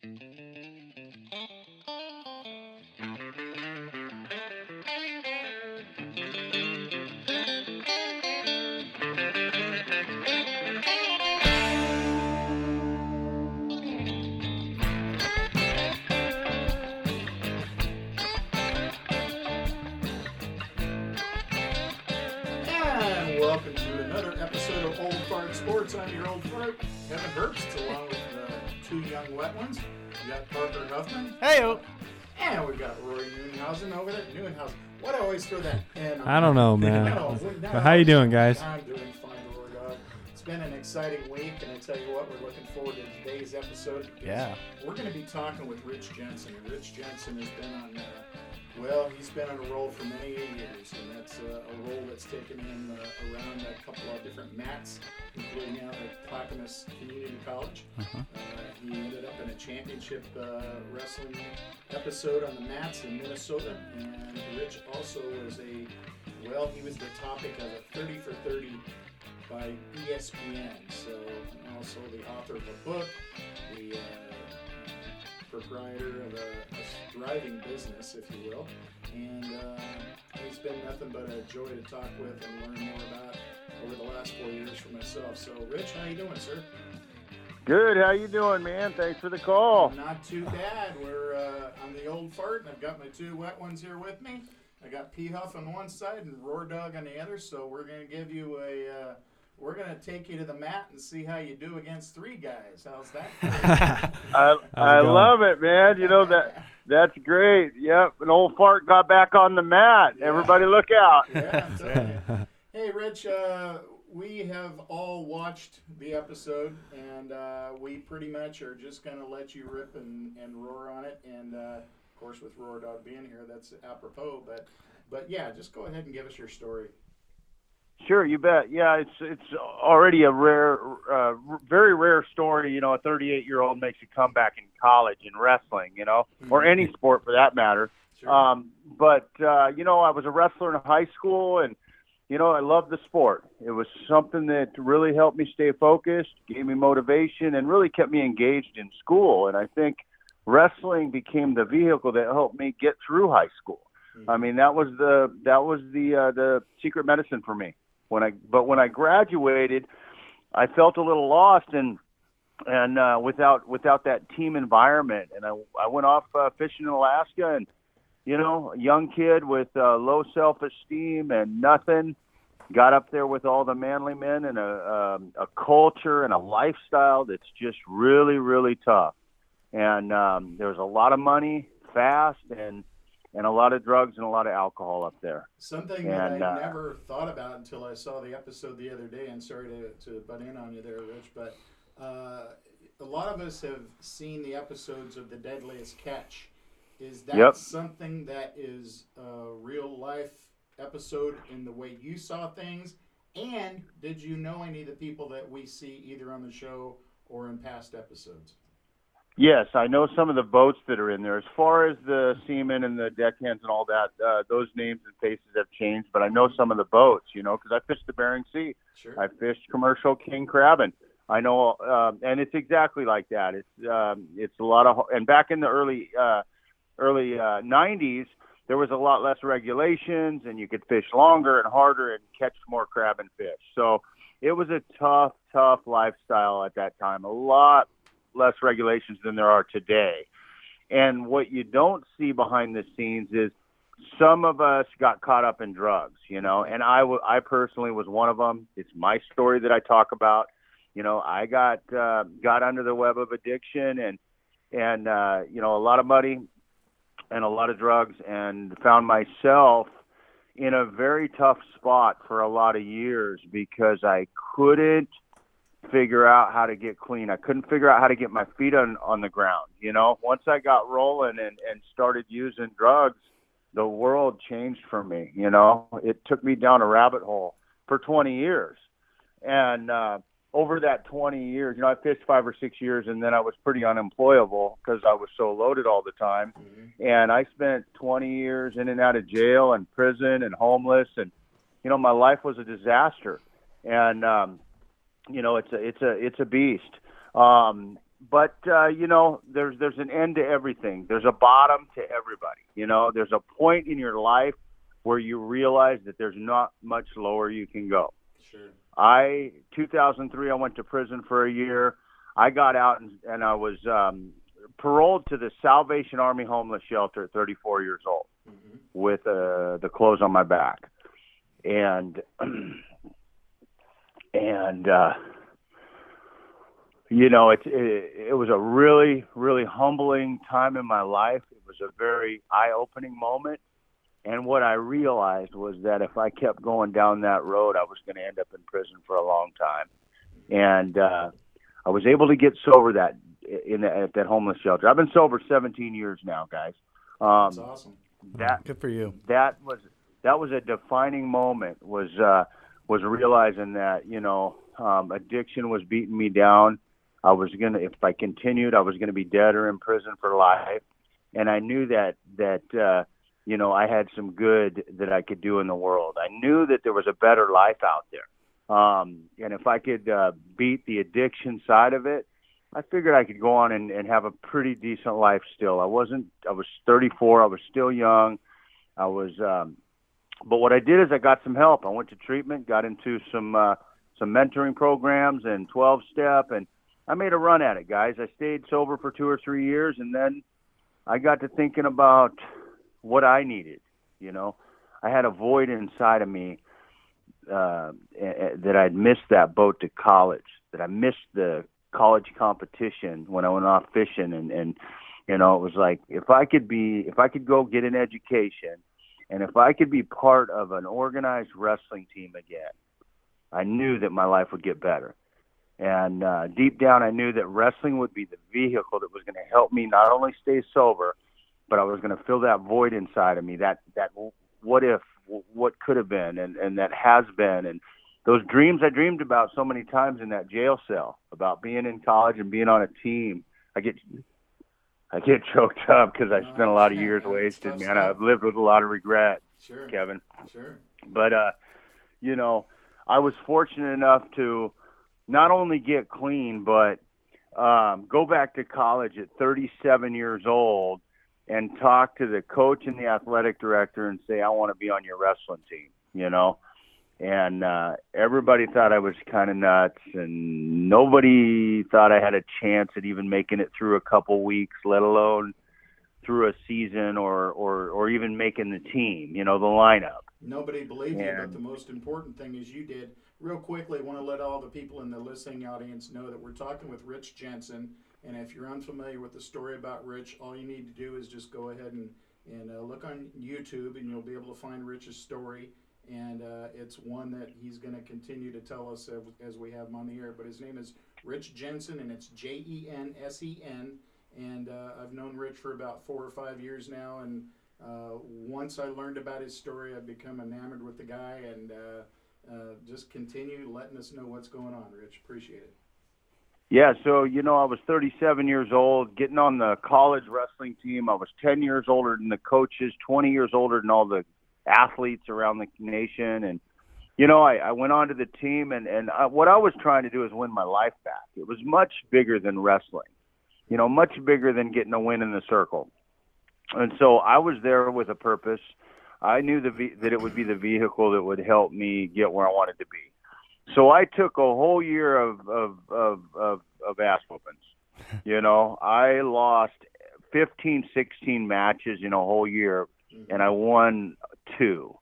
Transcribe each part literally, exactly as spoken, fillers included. And welcome to another episode of Olde Fart Sports. I'm your Olde Fart, Kevin Herbst, along with two young wet ones. We got Parker Huffman. Hey-o. And we got Rory Neuenhausen over there. Neuenhausen. Why do I always throw that N? I don't know, man. no, no, but how you doing, guys? I'm doing fine, Rordog. It's been an exciting week, and I tell you what, we're looking forward to today's episode. Yeah. We're going to be talking with Rich Jensen. Rich Jensen has been on, uh, well, he's been on a roll for many years, and that's uh, a role that's taken him uh, around a couple of different mats, including out at Clackamas Community College. Uh-huh. Uh, he ended up in a championship uh, wrestling episode on the mats in Minnesota, and Rich also was a, well, he was the topic of a thirty for thirty by E S P N, so, and also the author of a book, the uh, proprietor of a, a thriving business, if you will, and uh, he's been nothing but a joy to talk with and learn more about over the last four years for myself. So, Rich, how you doing, sir? Good. How you doing, man? Thanks for the call. Not too bad. We're uh, I'm the Olde Fart, and I've got my two wet ones here with me. I got PHuff on one side and Rordog on the other. So we're gonna give you a. Uh, We're going to take you to the mat and see how you do against three guys. How's that? I, I love it, man. You know, that that's great. Yep, an Olde Fart got back on the mat. Yeah. Everybody look out. Yeah, I'm telling you. Hey, Rich, uh, we have all watched the episode, and uh, we pretty much are just going to let you rip and, and roar on it. And, uh, of course, with Rordog being here, that's apropos. But, but, yeah, just go ahead and give us your story. Sure, you bet. Yeah, it's it's already a rare, uh, very rare story. You know, a thirty-eight-year-old makes a comeback in college in wrestling, you know, mm-hmm. or any sport for that matter. Sure. Um, but, uh, you know, I was a wrestler in high school, and, you know, I loved the sport. It was something that really helped me stay focused, gave me motivation, and really kept me engaged in school. And I think wrestling became the vehicle that helped me get through high school. Mm-hmm. I mean, that was the that was the uh, the secret medicine for me. When I but when I graduated, I felt a little lost and and uh, without without that team environment. And I I went off uh, fishing in Alaska, and you know, a young kid with uh, low self-esteem and nothing, got up there with all the manly men and a um, a culture and a lifestyle that's just really really tough. And um, there was a lot of money, fast, and. And a lot of drugs and a lot of alcohol up there. Something that and, I uh, never thought about until I saw the episode the other day. And sorry to, to butt in on you there, Rich, but uh, a lot of us have seen the episodes of The Deadliest Catch. Is that yep. something that is a real-life episode in the way you saw things? And did you know any of the people that we see either on the show or in past episodes? Yes, I know some of the boats that are in there. As far as the seamen and the deckhands and all that, uh, those names and faces have changed, but I know some of the boats, you know, because I fished the Bering Sea. Sure. I fished commercial king crabbing. I know, uh, and it's exactly like that. It's um, it's a lot of, and back in the early uh, early uh, nineties, there was a lot less regulations, and you could fish longer and harder and catch more crab and fish. So it was a tough, tough lifestyle at that time. A lot less regulations than there are today. And what you don't see behind the scenes is some of us got caught up in drugs, you know, and I, w- I personally was one of them. It's my story that I talk about. You know, I got, uh, got under the web of addiction and, and, uh, you know, a lot of money and a lot of drugs, and found myself in a very tough spot for a lot of years because I couldn't figure out how to get clean. I couldn't figure out how to get my feet on, on the ground. You know, once I got rolling and, and started using drugs, the world changed for me. You know, it took me down a rabbit hole for twenty years. And uh, over that twenty years, you know, I fished five or six years and then I was pretty unemployable because I was so loaded all the time. Mm-hmm. And I spent twenty years in and out of jail and prison and homeless. And, you know, my life was a disaster. And, um, you know, it's a, it's a, it's a beast. Um, But, uh, you know, there's there's an end to everything. There's a bottom to everybody. You know, there's a point in your life where you realize that there's not much lower you can go. Sure. I, two thousand three, I went to prison for a year. I got out and, and I was um, paroled to the Salvation Army homeless shelter at thirty-four years old, mm-hmm. with uh, the clothes on my back. And, and, uh, you know, it, it, it was a really, really humbling time in my life. It was a very eye-opening moment. And what I realized was that if I kept going down that road, I was going to end up in prison for a long time. And uh, I was able to get sober that in the, at that homeless shelter. I've been sober seventeen years now, guys. Um, That's awesome. That, Good for you. That was that was a defining moment. Was uh, was realizing that, you know, um, addiction was beating me down. I was gonna if I continued, I was gonna be dead or in prison for life. And I knew that that. Uh, You know, I had some good that I could do in the world. I knew that there was a better life out there. Um, and if I could uh, beat the addiction side of it, I figured I could go on and, and have a pretty decent life still. I wasn't, I was thirty-four. I was still young. I was, um, but what I did is I got some help. I went to treatment, got into some, uh, some mentoring programs and twelve step, and I made a run at it, guys. I stayed sober for two or three years. And then I got to thinking about what I needed. You know, I had a void inside of me uh, that I'd missed that boat to college, that I missed the college competition when I went off fishing. And, and, you know, it was like, if I could be, if I could go get an education and if I could be part of an organized wrestling team again, I knew that my life would get better. And uh, deep down, I knew that wrestling would be the vehicle that was going to help me not only stay sober, but I was going to fill that void inside of me, that, that what if, what could have been, and, and that has been, and those dreams I dreamed about so many times in that jail cell, about being in college and being on a team. I get I get choked up because I spent a lot of years wasted, man. I've lived with a lot of regret, sure. Kevin. Sure. But, uh, you know, I was fortunate enough to not only get clean, but um, go back to college at thirty-seven years old and talk to the coach and the athletic director and say, I want to be on your wrestling team, you know? And uh, everybody thought I was kind of nuts, and nobody thought I had a chance at even making it through a couple weeks, let alone through a season or, or, or even making the team, you know, the lineup. Nobody believed you, but the most important thing is you did. Real quickly, want to let all the people in the listening audience know that we're talking with Rich Jensen. And if you're unfamiliar with the story about Rich, all you need to do is just go ahead and, and uh, look on YouTube, and you'll be able to find Rich's story. And uh, it's one that he's going to continue to tell us as we have him on the air. But his name is Rich Jensen, and it's J E N S E N. And uh, I've known Rich for about four or five years now. And uh, once I learned about his story, I've become enamored with the guy. And uh, uh, just continue letting us know what's going on, Rich. Appreciate it. Yeah, so, you know, I was thirty-seven years old, getting on the college wrestling team. I was ten years older than the coaches, twenty years older than all the athletes around the nation. And, you know, I, I went on to the team, and, and I, what I was trying to do is win my life back. It was much bigger than wrestling, you know, much bigger than getting a win in the circle. And so I was there with a purpose. I knew the, that it would be the vehicle that would help me get where I wanted to be. So I took a whole year of of of of, of ass whoopings. You know, I lost fifteen, sixteen matches in a whole year, and I won two.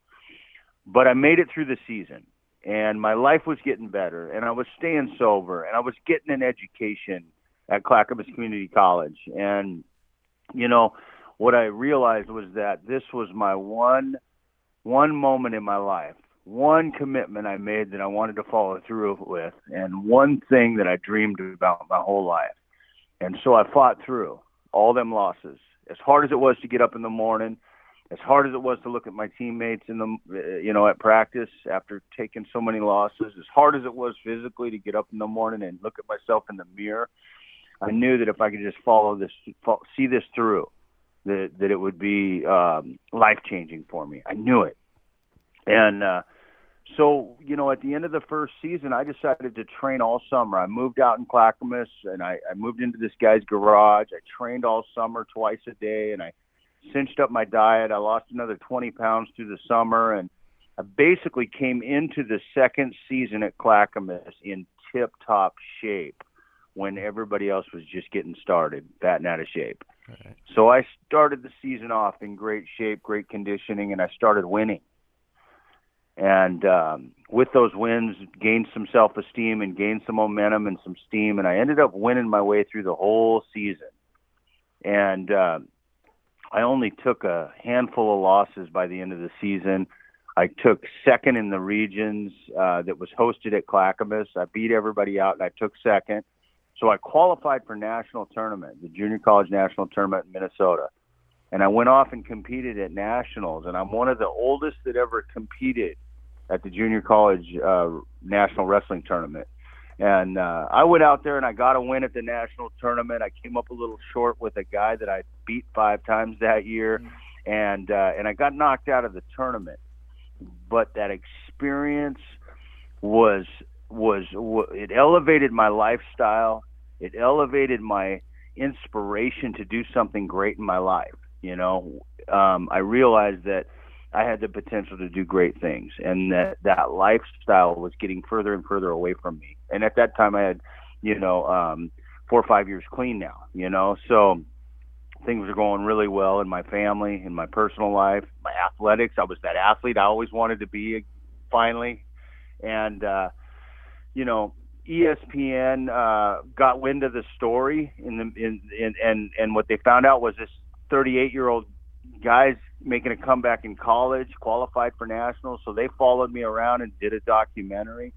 But I made it through the season, and my life was getting better, and I was staying sober, and I was getting an education at Clackamas Community College. And, you know, what I realized was that this was my one one moment in my life. One commitment I made that I wanted to follow through with, and one thing that I dreamed about my whole life. And so I fought through all them losses. As hard as it was to get up in the morning, as hard as it was to look at my teammates in the, you know, at practice after taking so many losses, as hard as it was physically to get up in the morning and look at myself in the mirror, I knew that if I could just follow this, see this through, that, that it would be um, life-changing for me. I knew it. And, uh, So, you know, at the end of the first season, I decided to train all summer. I moved out in Clackamas, and I, I moved into this guy's garage. I trained all summer twice a day, and I cinched up my diet. I lost another twenty pounds through the summer, and I basically came into the second season at Clackamas in tip-top shape when everybody else was just getting started, fat and out of shape. Right. So I started the season off in great shape, great conditioning, and I started winning. And um, with those wins, gained some self-esteem and gained some momentum and some steam. And I ended up winning my way through the whole season. And uh, I only took a handful of losses by the end of the season. I took second in the regions uh, that was hosted at Clackamas. I beat everybody out, and I took second. So I qualified for national tournament, the junior college national tournament in Minnesota. And I went off and competed at nationals. And I'm one of the oldest that ever competed at the junior college uh, national wrestling tournament. And uh, I went out there and I got a win at the national tournament. I came up a little short with a guy that I beat five times that year. And, uh, and I got knocked out of the tournament. But that experience was... was it elevated my lifestyle. It elevated my inspiration to do something great in my life. You know, um, I realized that I had the potential to do great things, and that that lifestyle was getting further and further away from me. And at that time I had, you know, um, four or five years clean now, you know, so things were going really well in my family, in my personal life, my athletics. I was that athlete I always wanted to be finally. And, uh, you know, E S P N uh, got wind of the story, in the, in, in, and and what they found out was this thirty-eight-year-old guy's making a comeback in college, qualified for nationals. So they followed me around and did a documentary.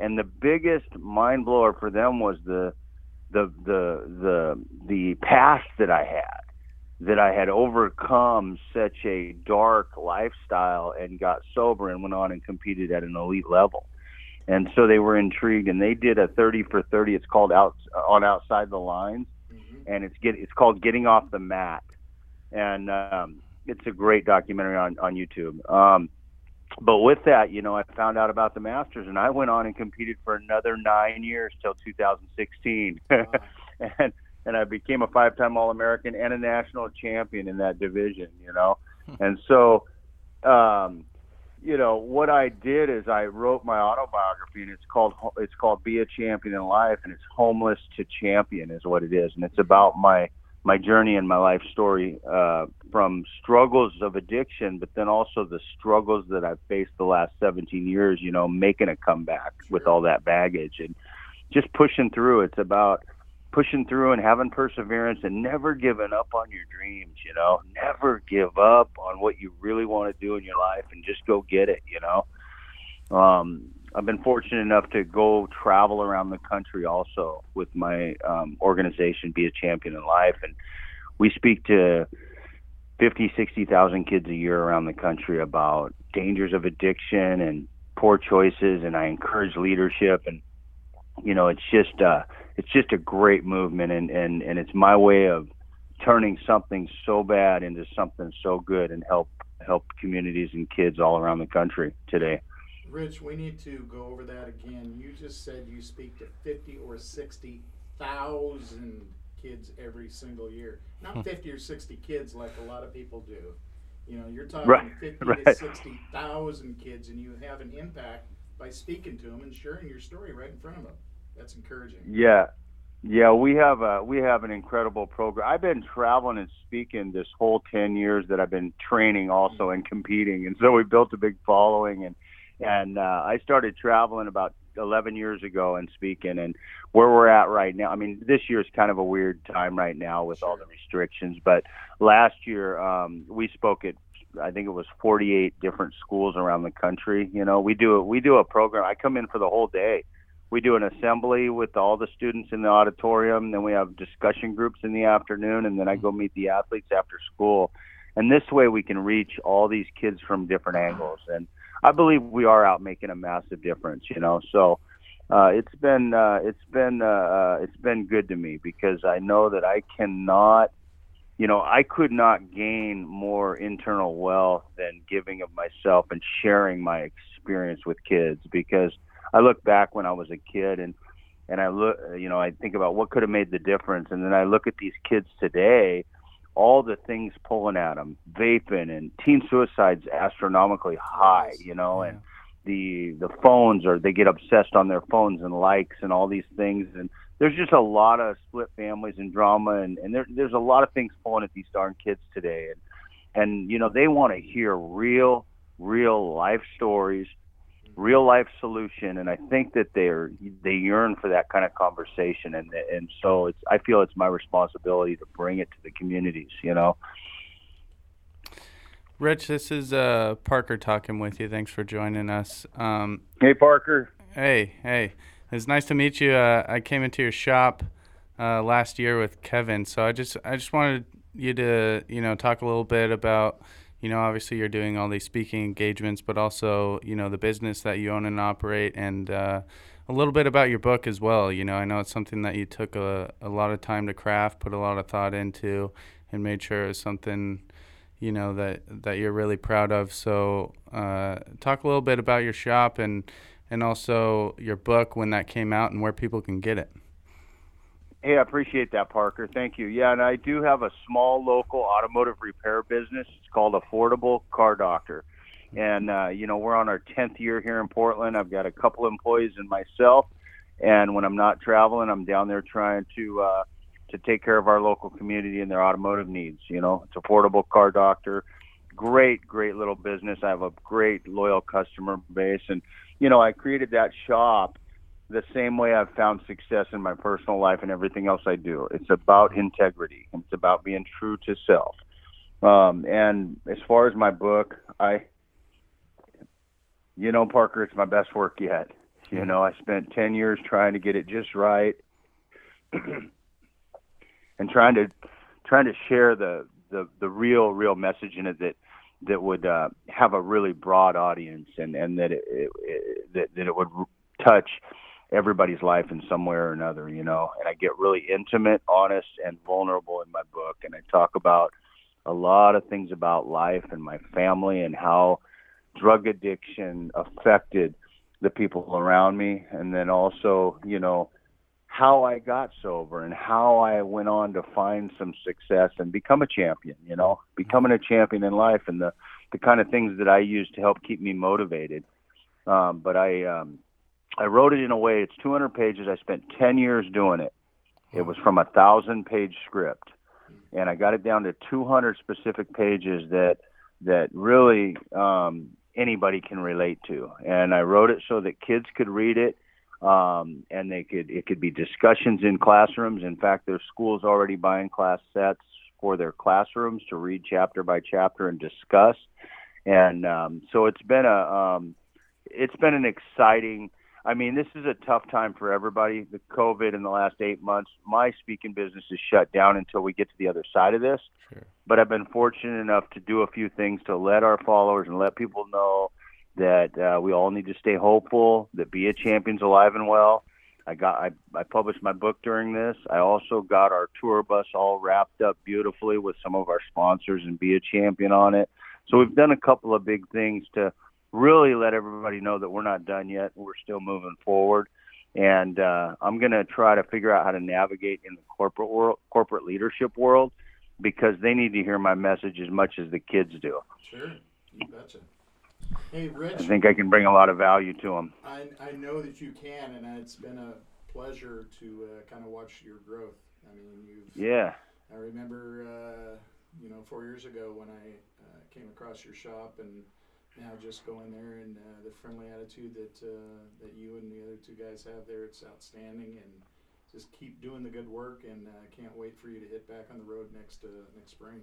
And the biggest mind blower for them was the the the the the past that I had, that I had overcome such a dark lifestyle and got sober and went on and competed at an elite level. And so they were intrigued, and they did a thirty for thirty. It's called out on Outside the Lines, mm-hmm. and it's get it's called Getting Off the Mat, and um, it's a great documentary on on YouTube. Um, but with that, you know, I found out about the Masters, and I went on and competed for another nine years till two thousand sixteen, wow. and and I became a five-time All-American and a national champion in that division, you know, and so. Um, You know, what I did is I wrote my autobiography, and it's called it's called Be a Champion in Life, and it's Homeless to Champion is what it is. And it's about my, my journey and my life story uh, from struggles of addiction, but then also the struggles that I've faced the last seventeen years, you know, making a comeback with all that baggage and just pushing through. It's about pushing through and having perseverance and never giving up on your dreams, you know, never give up on what you really want to do in your life and just go get it, you know. Um, I've been fortunate enough to go travel around the country also with my um, organization, Be a Champion in Life. And we speak to fifty, sixty thousand kids a year around the country about dangers of addiction and poor choices. And I encourage leadership, and, you know, it's just, uh, it's just a great movement, and, and, and it's my way of turning something so bad into something so good and help help communities and kids all around the country today. Rich, we need to go over that again. You just said you speak to fifty or sixty thousand kids every single year. Not fifty or sixty kids like a lot of people do. You know, you're talking right, fifty right. to sixty thousand kids, and you have an impact by speaking to them and sharing your story right in front of them. That's encouraging. Yeah. Yeah, we have a we have an incredible program. I've been traveling and speaking this whole ten years that I've been training also and competing. And so we built a big following, and and uh, I started traveling about eleven years ago and speaking, and where we're at right now. I mean, this year is kind of a weird time right now with sure. all the restrictions, but last year um, we spoke at I think it was forty-eight different schools around the country. You know, we do we do a program. I come in for the whole day. We do an assembly with all the students in the auditorium. Then we have discussion groups in the afternoon, and then I go meet the athletes after school. And this way we can reach all these kids from different angles. And I believe we are out making a massive difference, you know. So uh, it's been uh, it's been uh, it's been good to me, because I know that I cannot you know, I could not gain more internal wealth than giving of myself and sharing my experience with kids, because I look back when I was a kid and, and I look, you know, I think about what could have made the difference. And then I look at these kids today, all the things pulling at them, vaping and teen suicides astronomically high, you know, yeah. and the, the phones, or they get obsessed on their phones and likes and all these things. And there's just a lot of split families and drama, and, and there, there's a lot of things pulling at these darn kids today. And, and you know, they want to hear real, real life stories, real life solution. And I think that they're, they yearn for that kind of conversation. And, and so it's, I feel it's my responsibility to bring it to the communities, you know. Rich, this is uh, Parker talking with you. Thanks for joining us. Um, hey, Parker. Hey, hey. It's nice to meet you. Uh, I came into your shop uh, last year with Kevin, so I just I just wanted you to you know talk a little bit about, you know, obviously you're doing all these speaking engagements, but also, you know, the business that you own and operate, and uh, a little bit about your book as well. You know, I know it's something that you took a, a lot of time to craft, put a lot of thought into, and made sure it was something, you know, that, that you're really proud of. So uh, talk a little bit about your shop and and also your book, when that came out, and where people can get it. Hey, I appreciate that, Parker. Thank you. Yeah, and I do have a small local automotive repair business. It's called Affordable Car Doctor. And, uh, you know, we're on our tenth year here in Portland. I've got a couple employees and myself. And when I'm not traveling, I'm down there trying to uh, to take care of our local community and their automotive needs. You know, it's Affordable Car Doctor. Great, great little business. I have a great, loyal customer base. And, you know, I created that shop the same way I've found success in my personal life and everything else I do. It's about integrity. It's about being true to self. Um, and as far as my book, I, you know, Parker, it's my best work yet. You know, I spent ten years trying to get it just right and trying to, trying to share the, the, the real, real message in it that, that would uh, have a really broad audience, and, and that it, it, it that, that it would touch everybody's life in some way or another, you know. And I get really intimate, honest, and vulnerable in my book, and I talk about a lot of things about life and my family and how drug addiction affected the people around me, and then also, you know, how I got sober and how I went on to find some success and become a champion, you know, becoming a champion in life, and the, the kind of things that I use to help keep me motivated. Um, but I, um, I wrote it in a way, it's two hundred pages. I spent ten years doing it. It was from a thousand page script, and I got it down to two hundred specific pages that, that really, um, anybody can relate to. And I wrote it so that kids could read it. Um, and they could, it could be discussions in classrooms. In fact, their school's already buying class sets for their classrooms to read chapter by chapter and discuss. And, um, so it's been a, um, it's been an exciting, I mean, this is a tough time for everybody. The COVID in the last eight months, my speaking business is shut down until we get to the other side of this, sure. But I've been fortunate enough to do a few things to let our followers and let people know that uh, we all need to stay hopeful, that Be a Champion's alive and well. I got I, I published my book during this. I also got our tour bus all wrapped up beautifully with some of our sponsors and Be a Champion on it. So we've done a couple of big things to really let everybody know that we're not done yet. We're still moving forward. And uh, I'm going to try to figure out how to navigate in the corporate world, corporate leadership world, because they need to hear my message as much as the kids do. Sure, you betcha. Hey, Rich. I think I can bring a lot of value to them. I, I know that you can, and it's been a pleasure to uh, kind of watch your growth. I mean, you've. Yeah. I remember, uh, you know, four years ago when I uh, came across your shop, and now just going there and uh, the friendly attitude that uh, that you and the other two guys have there, it's outstanding. And just keep doing the good work, and I can't wait for you to hit back on the road next uh, next spring.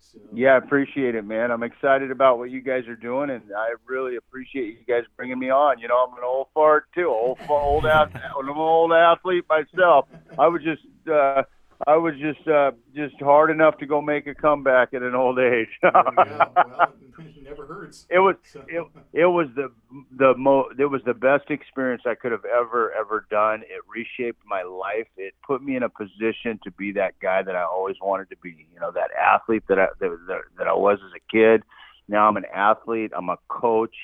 So. Yeah, I appreciate it, man. I'm excited about what you guys are doing, and I really appreciate you guys bringing me on. You know, I'm an old fart too, old old ath- I'm an old athlete myself. I was just, uh, I was just, uh, just hard enough to go make a comeback at an old age. There we go. Well, you never birds. It was so. it, it was the the mo- it was the best experience I could have ever ever done. It reshaped my life. It put me in a position to be that guy that I always wanted to be. You know, that athlete that I that, that, that I was as a kid. Now I'm an athlete. I'm a coach.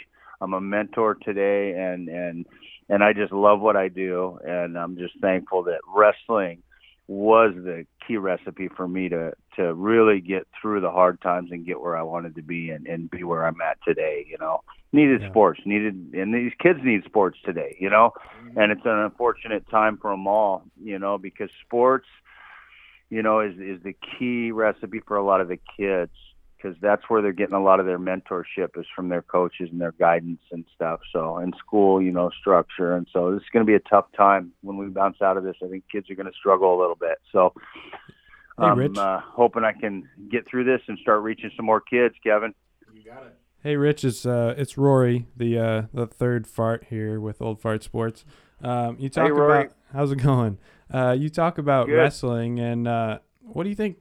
I'm a mentor today, and and and I just love what I do. And I'm just thankful that wrestling was the key recipe for me to to really get through the hard times and get where I wanted to be and, and be where I'm at today. You know, needed yeah. sports, needed, and these kids need sports today, you know, mm-hmm. and it's an unfortunate time for them all, you know, because sports, you know, is, is the key recipe for a lot of the kids, because that's where they're getting a lot of their mentorship is from their coaches and their guidance and stuff. So in school, you know, structure. And so this is going to be a tough time when we bounce out of this. I think kids are going to struggle a little bit. So I'm hey, um, uh, hoping I can get through this and start reaching some more kids, Kevin. You got it. Hey, Rich, it's, uh, it's Rory, the uh, the third fart here with Olde Fart Sports. Um, you talk hey, about – how's it going? Uh, you talk about Good. wrestling, and uh, what do you think?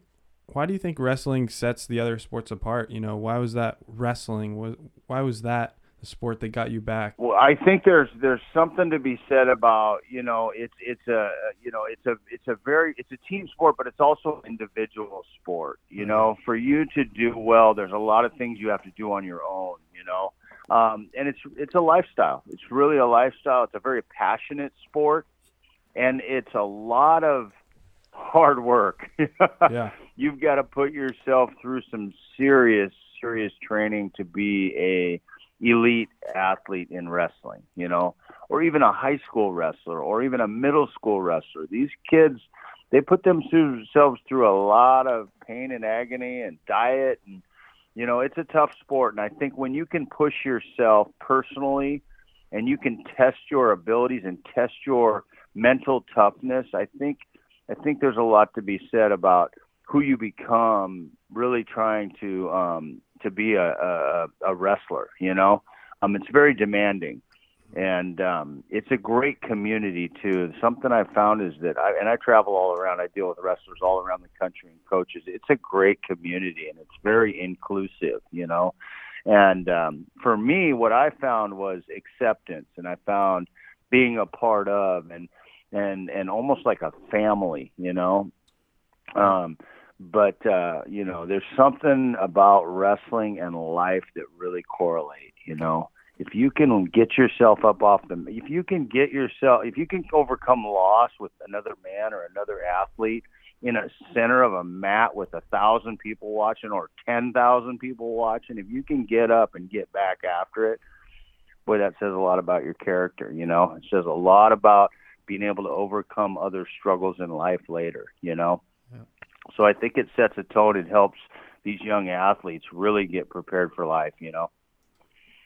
Why do you think wrestling sets the other sports apart? You know, why was that wrestling? Why was that the sport that got you back? Well, I think there's there's something to be said about, you know, it's it's a you know it's a it's a very it's a team sport, but it's also an individual sport. You know, for you to do well, there's a lot of things you have to do on your own. You know, um, and it's it's a lifestyle. It's really a lifestyle. It's a very passionate sport, and it's a lot of hard work. Yeah. You've got to put yourself through some serious, serious training to be a elite athlete in wrestling, you know, or even a high school wrestler or even a middle school wrestler. These kids, they put themselves through a lot of pain and agony and diet. And, you know, it's a tough sport. And I think when you can push yourself personally and you can test your abilities and test your mental toughness, I think, I think there's a lot to be said about who you become really trying to um, to be a, a, a wrestler, you know. Um, it's very demanding, and um, it's a great community, too. Something I've found is that, I, and I travel all around, I deal with wrestlers all around the country and coaches. It's a great community, and it's very inclusive, you know. And um, for me, what I found was acceptance, and I found being a part of and and, and almost like a family, you know. Um, but, uh, you know, there's something about wrestling and life that really correlate, you know, if you can get yourself up off the, if you can get yourself, if you can overcome loss with another man or another athlete in a center of a mat with a thousand people watching or ten thousand people watching, if you can get up and get back after it, boy, that says a lot about your character. You know, it says a lot about being able to overcome other struggles in life later, you know? So I think it sets a tone. It helps these young athletes really get prepared for life, you know.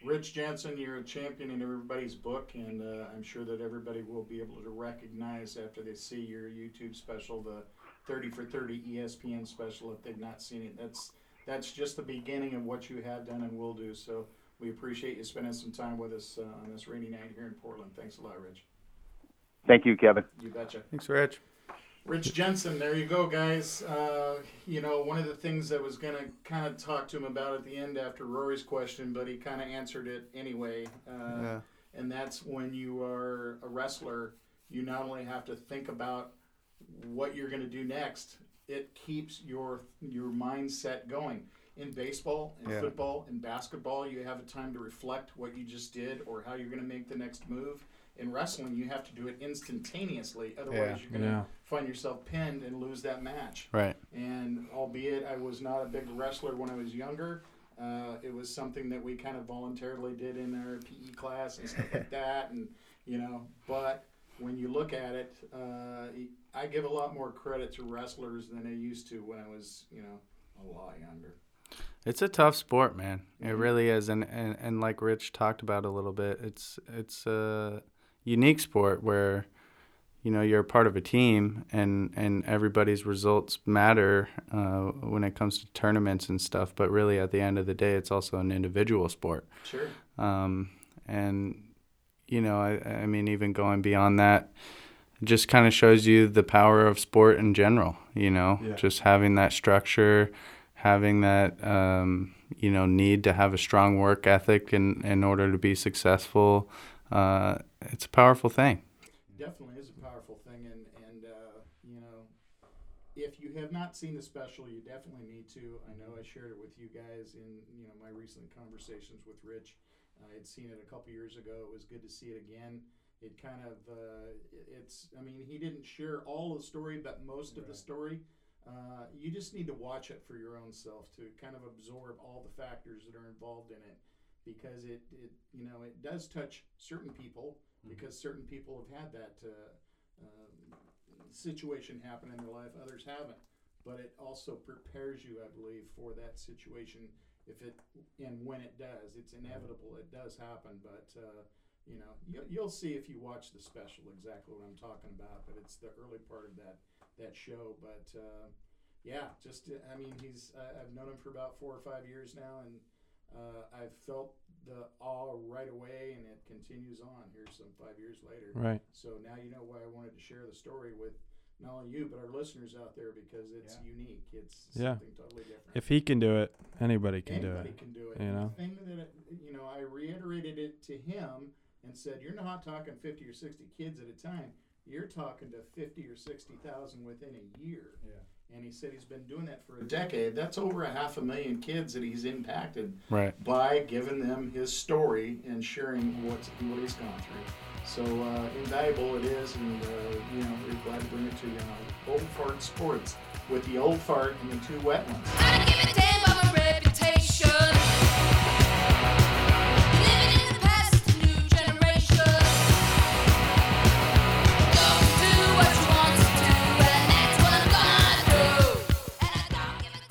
Rich Jensen, you're a champion in everybody's book, and uh, I'm sure that everybody will be able to recognize after they see your YouTube special, the thirty for thirty E S P N special, if they've not seen it. That's that's just the beginning of what you have done and will do. So we appreciate you spending some time with us uh, on this rainy night here in Portland. Thanks a lot, Rich. Thank you, Kevin. You betcha. Thanks, Rich. Rich Jensen, there you go, guys. Uh, you know, one of the things that was going to kind of talk to him about at the end after Rory's question, but he kind of answered it anyway. Uh, yeah. And that's when you are a wrestler, you not only have to think about what you're going to do next, it keeps your your mindset going. In baseball, in yeah. football, in basketball, you have a time to reflect what you just did or how you're going to make the next move. In wrestling, you have to do it instantaneously. Otherwise, yeah, you're going to yeah. find yourself pinned and lose that match. Right. And albeit I was not a big wrestler when I was younger, uh, it was something that we kind of voluntarily did in our P E class and stuff like that. And, you know, but when you look at it, uh, I give a lot more credit to wrestlers than I used to when I was, you know, a lot younger. It's a tough sport, man. It really is. And, and, and like Rich talked about a little bit, it's, it's, uh, unique sport where, you know, you're a part of a team and, and everybody's results matter uh, when it comes to tournaments and stuff. But really, at the end of the day, it's also an individual sport. Sure. Um, and, you know, I, I mean, even going beyond that, it just kind of shows you the power of sport in general, you know, yeah. just having that structure, having that, um, you know, need to have a strong work ethic in, in order to be successful. Uh, it's a powerful thing. It definitely is a powerful thing. And, and uh, you know, if you have not seen the special, you definitely need to. I know I shared it with you guys in, you know, my recent conversations with Rich. I had seen it a couple years ago. It was good to see it again. It kind of, uh, it's, I mean, he didn't share all of the story, but most right. of the story. Uh, you just need to watch it for your own self to kind of absorb all the factors that are involved in it, because it, it you know, it does touch certain people, mm-hmm. because certain people have had that uh, uh, situation happen in their life, others haven't. But it also prepares you, I believe, for that situation if it and when it does. It's inevitable. It does happen, but uh, you know, you, you'll see if you watch the special exactly what I'm talking about. But it's the early part of that. that show, but uh, yeah, just, I mean, he's, uh, I've known him for about four or five years now, and uh, I've felt the awe right away, and it continues on here some five years later. Right. So now you know why I wanted to share the story with not only you, but our listeners out there, because it's yeah. unique. It's yeah. something totally different. If he can do it, anybody can anybody do it. Anybody can do it. You know? The thing that, it, you know, I reiterated it to him and said, you're not talking fifty or sixty kids at a time. You're talking to fifty or sixty thousand within a year. Yeah. And he said he's been doing that for a decade. That's over a half a million kids that he's impacted right. by giving them his story and sharing what's, what he's gone through. So uh, invaluable it is, and uh, you know, we're glad to bring it to you now. Olde Fart Sports with the Olde Fart and the two wet ones. I don't give a damn about my reputation.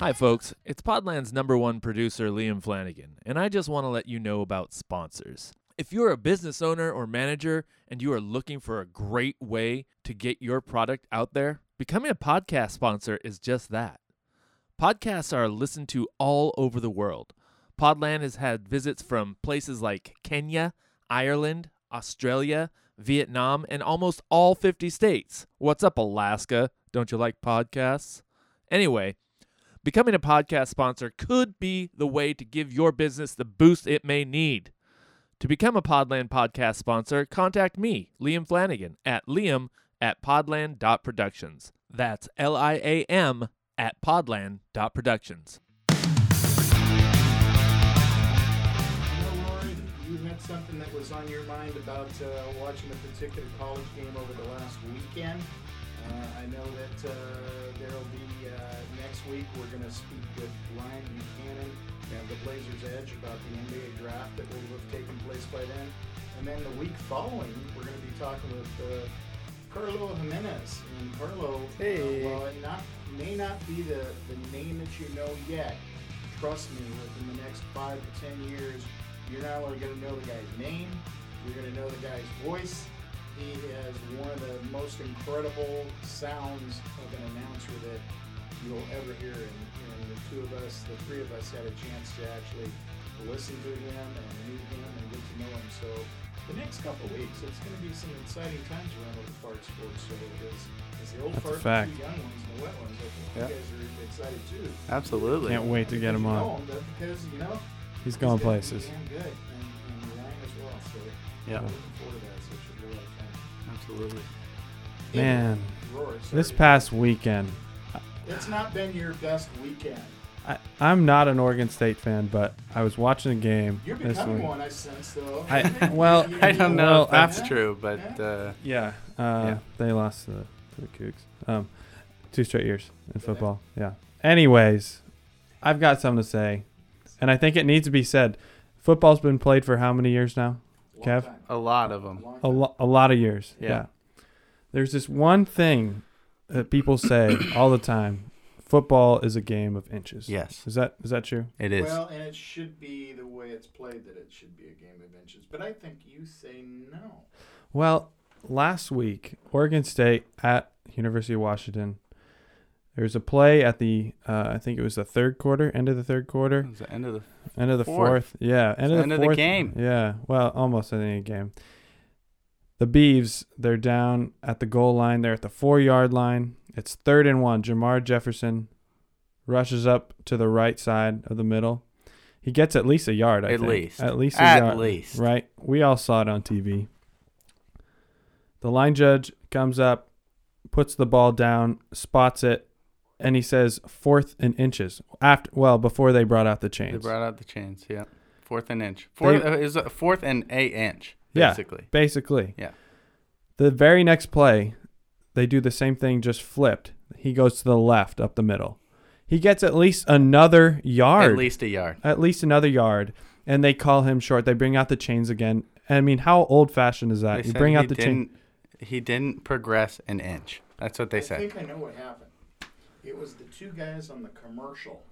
Hi folks, it's Podland's number one producer, Liam Flanagan, and I just want to let you know about sponsors. If you're a business owner or manager and you are looking for a great way to get your product out there, becoming a podcast sponsor is just that. Podcasts are listened to all over the world. Podland has had visits from places like Kenya, Ireland, Australia, Vietnam, and almost all fifty states. What's up, Alaska? Don't you like podcasts? Anyway, becoming a podcast sponsor could be the way to give your business the boost it may need. To become a Podland podcast sponsor, contact me, Liam Flanagan, at liam at podland.productions. That's L I A M at podland.productions. You know, Rory, you had something that was on your mind about uh, watching a particular college game over the last weekend. Uh, I know that uh, there will be, uh, next week we're going to speak with Ryan Buchanan and the Blazers Edge about the N B A draft that will have taken place by then. And then the week following, we're going to be talking with uh, Carlo Jimenez. And Carlo, hey. uh, while it not, may not be the, the name that you know yet, trust me, within the next five to ten years, you're not only going to know the guy's name, you're going to know the guy's voice. He has one of the most incredible sounds of an announcer that you'll ever hear. And, and the two of us, the three of us, had a chance to actually listen to him and meet him and get to know him. So the next couple of weeks, it's going to be some exciting times around the Fart Sports. So it's, it's the Olde Fart, the two young ones, and the wet ones. I think yep. you guys are excited too. Absolutely. Can't wait to get him on. Him, because, you know, he's, he's going places. Damn good. And, and Ryan as well. So yeah. I'm looking forward to that. So it should be a lot of fun. Absolutely. Man, this past weekend. It's not been your best weekend. I, I'm not an Oregon State fan, but I was watching a game. You're becoming one, I sense, though. I, well, I don't know if that's true, but... Uh, yeah, uh, yeah, they lost to the, to the Cougs. Um, two straight years in football, yeah. Anyways, I've got something to say, and I think it needs to be said. Football's been played for how many years now? Kev? A lot of them. A, lo- a lot of years, yeah. yeah. There's this one thing that people say all the time. Football is a game of inches. Yes. Is that is that true? It is. Well, and it should be the way it's played that it should be a game of inches. But I think you say no. Well, last week, Oregon State at University of Washington, there's a play at the, uh, I think it was the third quarter, end of the third quarter. It was the end of the fourth. End of the fourth. Yeah. End, of the, end fourth. of the game. Yeah. Well, almost at the end of the game. The Beavs, they're down at the goal line. They're at the four-yard line. It's third and one. Jamar Jefferson rushes up to the right side of the middle, He gets at least a yard, I at think. Least. At least. A at yard, least. Right? We all saw it on T V. The line judge comes up, puts the ball down, spots it, and he says fourth and inches. After, well, before they brought out the chains. They brought out the chains, yeah. Fourth and inch. Fourth they, uh, is a fourth and a inch, basically. Yeah, basically. Yeah. The very next play, they do the same thing, just flipped. He goes to the left up the middle. He gets at least another yard. At least a yard. At least another yard. And they call him short. They bring out the chains again. I mean, how old-fashioned is that? They you bring out the chains. He didn't progress an inch. That's what they I said. I think I know what happened. It was the two guys on the commercial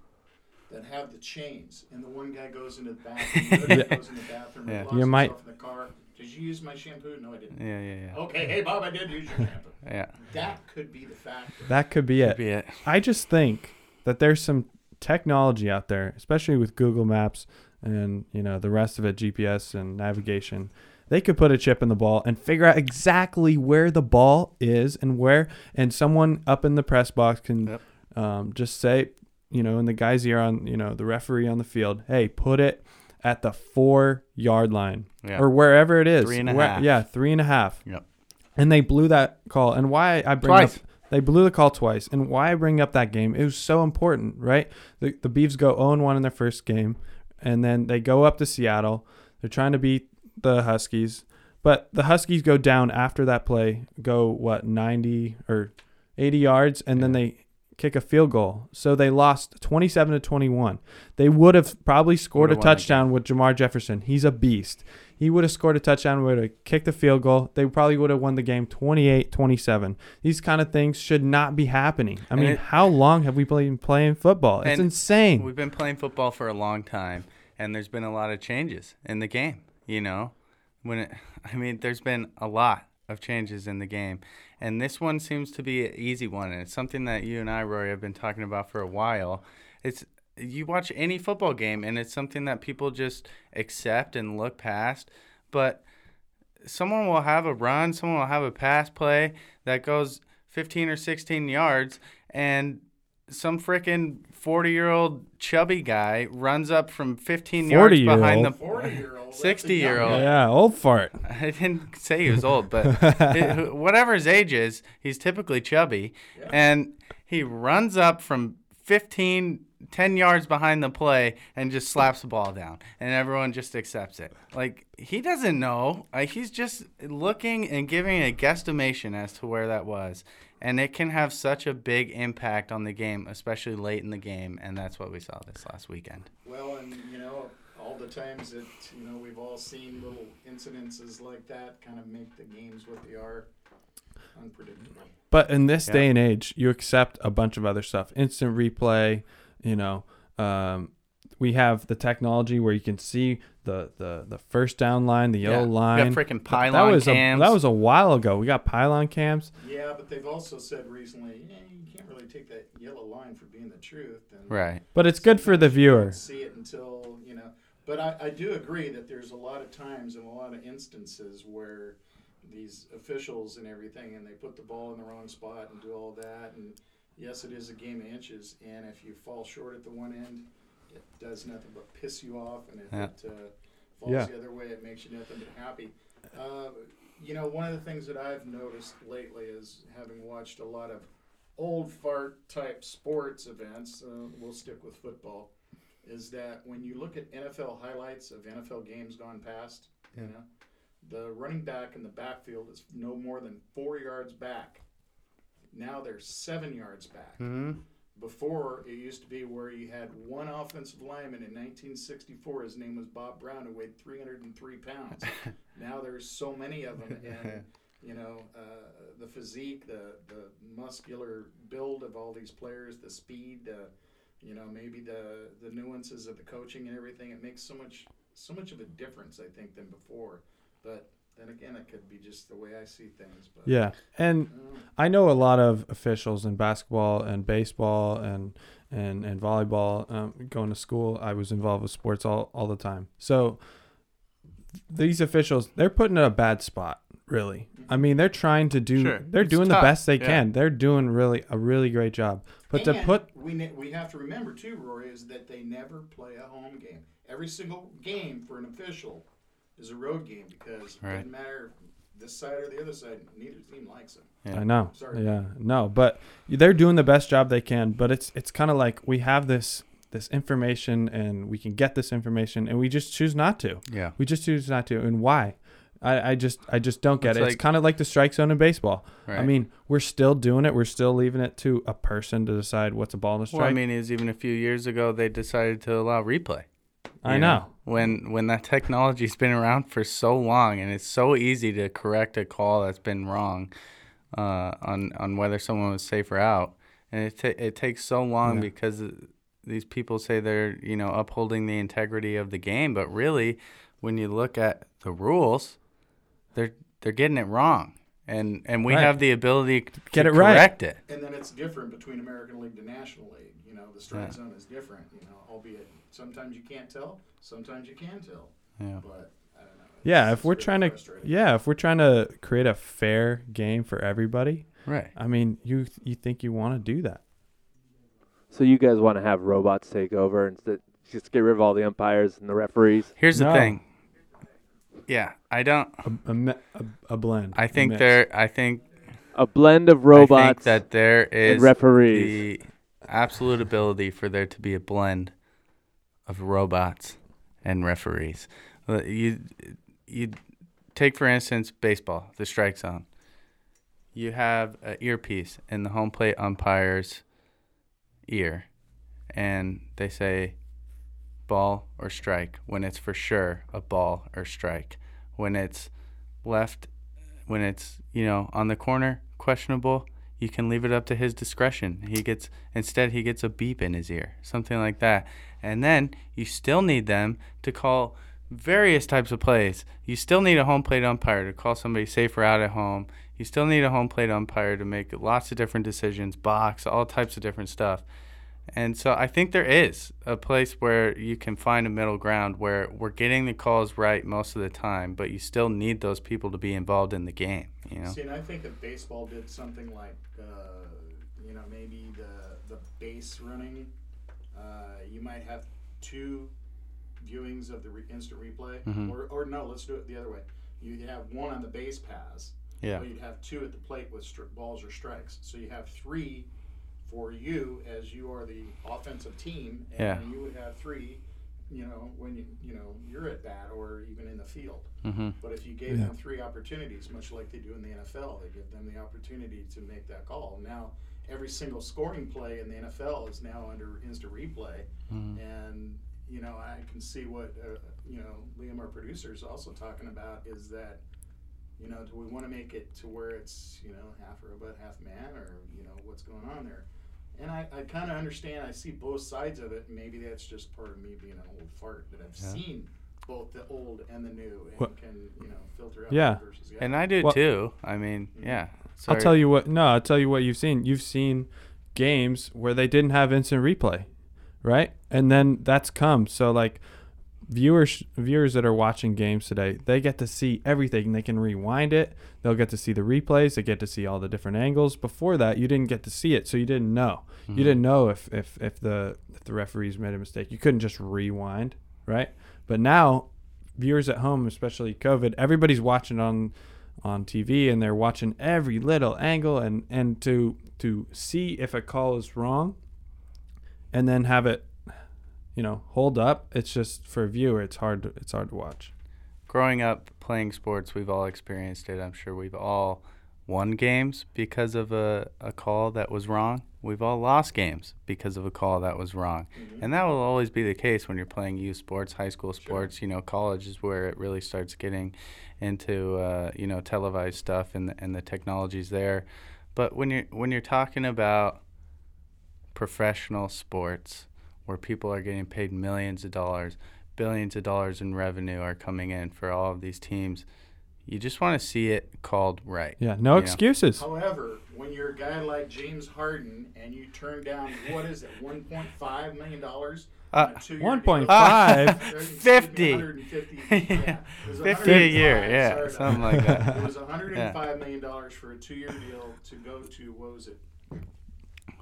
that have the chains, and the one guy goes into the bathroom, the other guy goes in the bathroom, yeah. and locks you might... himself in the car. Did you use my shampoo? No, I didn't. Yeah, yeah, yeah. Okay, hey, Bob, I did use your shampoo. Yeah. That could be the factor. That could be it. Could be it. I just think that there's some technology out there, especially with Google Maps and, you know, the rest of it, G P S and navigation. They could put a chip in the ball and figure out exactly where the ball is and where, and someone up in the press box can yep. um, just say, you know, in the guy's ear on, you know, the referee on the field, hey, put it at the four yard line yeah. or wherever it is. Three and a Where, half. Yeah, three and a half. Yep. And they blew that call. And why I bring twice. up they blew the call twice. And why I bring up that game? It was so important, right? The the Beavs go oh and one in their first game, and then they go up to Seattle. They're trying to beat the Huskies, but the Huskies go down after that play, go what ninety or eighty yards, and yeah. then they kick a field goal. So they lost twenty-seven to twenty-one. They would have probably scored a touchdown with Jamar Jefferson. He's a beast. He would have scored a touchdown, would have kicked the field goal. They probably would have won the game twenty-eight twenty-seven. These kind of things should not be happening. I mean, it, how long have we been playing football? It's insane. We've been playing football for a long time, and there's been a lot of changes in the game, you know. When it, I mean, there's been a lot of changes in the game. And this one seems to be an easy one, and it's something that you and I, Rory, have been talking about for a while. It's you watch any football game, and it's something that people just accept and look past. But someone will have a run, someone will have a pass play that goes fifteen or sixteen yards, and some freaking forty-year-old chubby guy runs up from fifteen yards behind the forty-year-old, sixty-year-old. Yeah, old fart. I didn't say he was old, but it, whatever his age is, he's typically chubby. Yeah. And he runs up from fifteen, ten yards behind the play and just slaps the ball down. And everyone just accepts it. Like, he doesn't know. Like, he's just looking and giving a guesstimation as to where that was. And it can have such a big impact on the game, especially late in the game, and that's what we saw this last weekend. Well, and, you know, all the times that, you know, we've all seen little incidences like that kind of make the games what they are, unpredictable. But in this yeah. day and age, you accept a bunch of other stuff. Instant replay, you know, um, we have the technology where you can see the, the, the first down line, the yellow yeah. line. We got freaking pylon that was cams. A, that was a while ago. We got pylon cams. Yeah, but they've also said recently, yeah, you can't really take that yellow line for being the truth. And right. But it's good for the viewer. You don't see it until, you know. But I, I do agree that there's a lot of times and a lot of instances where these officials and everything, and they put the ball in the wrong spot and do all that. And, yes, it is a game of inches. And if you fall short at the one end, it does nothing but piss you off, and if yeah. it uh, falls yeah. the other way, it makes you nothing but happy. Uh, you know, one of the things that I've noticed lately is having watched a lot of old fart type sports events, uh, we'll stick with football, is that when you look at N F L highlights of N F L games gone past, yeah. you know, the running back in the backfield is no more than four yards back. Now they're seven yards back. Mm-hmm. Before, it used to be where you had one offensive lineman in nineteen sixty-four. His name was Bob Brown, who weighed three hundred three pounds. Now there's so many of them. And, you know, uh, the physique, the, the muscular build of all these players, the speed, uh, you know, maybe the, the nuances of the coaching and everything. It makes so much so much of a difference, I think, than before. But then again, it could be just the way I see things. But, yeah, and um, I know a lot of officials in basketball and baseball and and, and volleyball. Um, going to school, I was involved with sports all, all the time. So these officials, they're put in a bad spot, really. I mean, they're trying to do, sure. they're it's doing tough. the best they yeah. can. They're doing really a really great job. But and to put we ne- we have to remember too, Rory, is that they never play a home game. Every single game for an official is a road game because right. it doesn't matter this side or the other side. Neither team likes them. Yeah. I know. Sorry. Yeah, no, but they're doing the best job they can. But it's it's kind of like we have this this information and we can get this information and we just choose not to. Yeah, we just choose not to, and why? I, I just I just don't get it's it. Like, it's kind of like the strike zone in baseball. Right. I mean, we're still doing it. We're still leaving it to a person to decide what's a ball and a strike. Well, I mean, it was even a few years ago they decided to allow replay. I know. know. When when that technology's been around for so long, and it's so easy to correct a call that's been wrong uh, on on whether someone was safe or out, and it t- it takes so long yeah. because these people say they're, you know, upholding the integrity of the game, but really, when you look at the rules, They're they're getting it wrong, and and we right. have the ability to get it correct right. it. And then it's different between American League to National League. You know, the strike yeah. zone is different. You know, albeit sometimes you can't tell, sometimes you can tell. Yeah. But I don't know. Yeah, if we're trying to yeah, if we're trying to create a fair game for everybody, right? I mean, you you think you want to do that? So you guys want to have robots take over and just get rid of all the umpires and the referees? Here's no. the thing. Yeah, I don't. A, a, a blend. I think there. I think a blend of robots. I think that there is referees. The absolute ability for there to be a blend of robots and referees. You you take for instance baseball, the strike zone. You have an earpiece in the home plate umpire's ear, and they say ball or strike when it's for sure a ball or strike. When it's left, when it's, you know, on the corner, questionable, you can leave it up to his discretion. He gets, instead he gets a beep in his ear, something like that. And then you still need them to call various types of plays. You still need a home plate umpire to call somebody safe or out at home. You still need a home plate umpire to make lots of different decisions, box, all types of different stuff. And so I think there is a place where you can find a middle ground where we're getting the calls right most of the time, but you still need those people to be involved in the game. You know? See, and I think if baseball did something like, uh, you know, maybe the the base running, uh, you might have two viewings of the re- instant replay. Mm-hmm. Or, or no, let's do it the other way. You'd have one on the base paths, yeah. but you'd have two at the plate with stri- balls or strikes. So you have three for you, as you are the offensive team, and yeah. you would have three, you know, when you you know you're at bat or even in the field. Mm-hmm. But if you gave yeah. them three opportunities, much like they do in the N F L, they give them the opportunity to make that call. Now, every single scoring play in the N F L is now under instant replay, mm-hmm. and you know I can see what uh, you know Liam, our producer, is also talking about is that. You know, do we want to make it to where it's, you know, half robot, half man, or, you know, what's going on there? And I, I kind of understand. I see both sides of it. Maybe that's just part of me being an old fart, but I've yeah. seen both the old and the new and what? Can, you know, filter out. Yeah. Versus the other. And I do, well, too. I mean, mm-hmm. yeah. Sorry. I'll tell you what. No, I'll tell you what you've seen. You've seen games where they didn't have instant replay, right? And then that's come. So, like, Viewers viewers that are watching games today, they get to see everything. They can rewind it. They'll get to see the replays. They get to see all the different angles. Before that, you didn't get to see it, so you didn't know. Mm-hmm. You didn't know if if, if the if the referees made a mistake. You couldn't just rewind, right? But now, viewers at home, especially COVID, everybody's watching on on T V, and they're watching every little angle, and, and to to see if a call is wrong and then have it, you know, hold up. It's just for a viewer, it's hard to, it's hard to watch. Growing up playing sports, we've all experienced it. I'm sure we've all won games because of a, a call that was wrong. We've all lost games because of a call that was wrong. Mm-hmm. And that will always be the case when you're playing youth sports, high school sports, sure. you know, college is where it really starts getting into, uh, you know, televised stuff and the, and the technologies there. But when you're, when you're talking about professional sports, where people are getting paid millions of dollars, billions of dollars in revenue are coming in for all of these teams. You just want to see it called right. Yeah, no excuses. Know? However, when you're a guy like James Harden and you turn down, what is it, one point five million dollars? Uh, one point five? Uh, fifty. one hundred fifty. Yeah. fifty a year, yeah, sorry, something like that. It was one hundred five yeah. million dollars for a two-year deal to go to, what was it,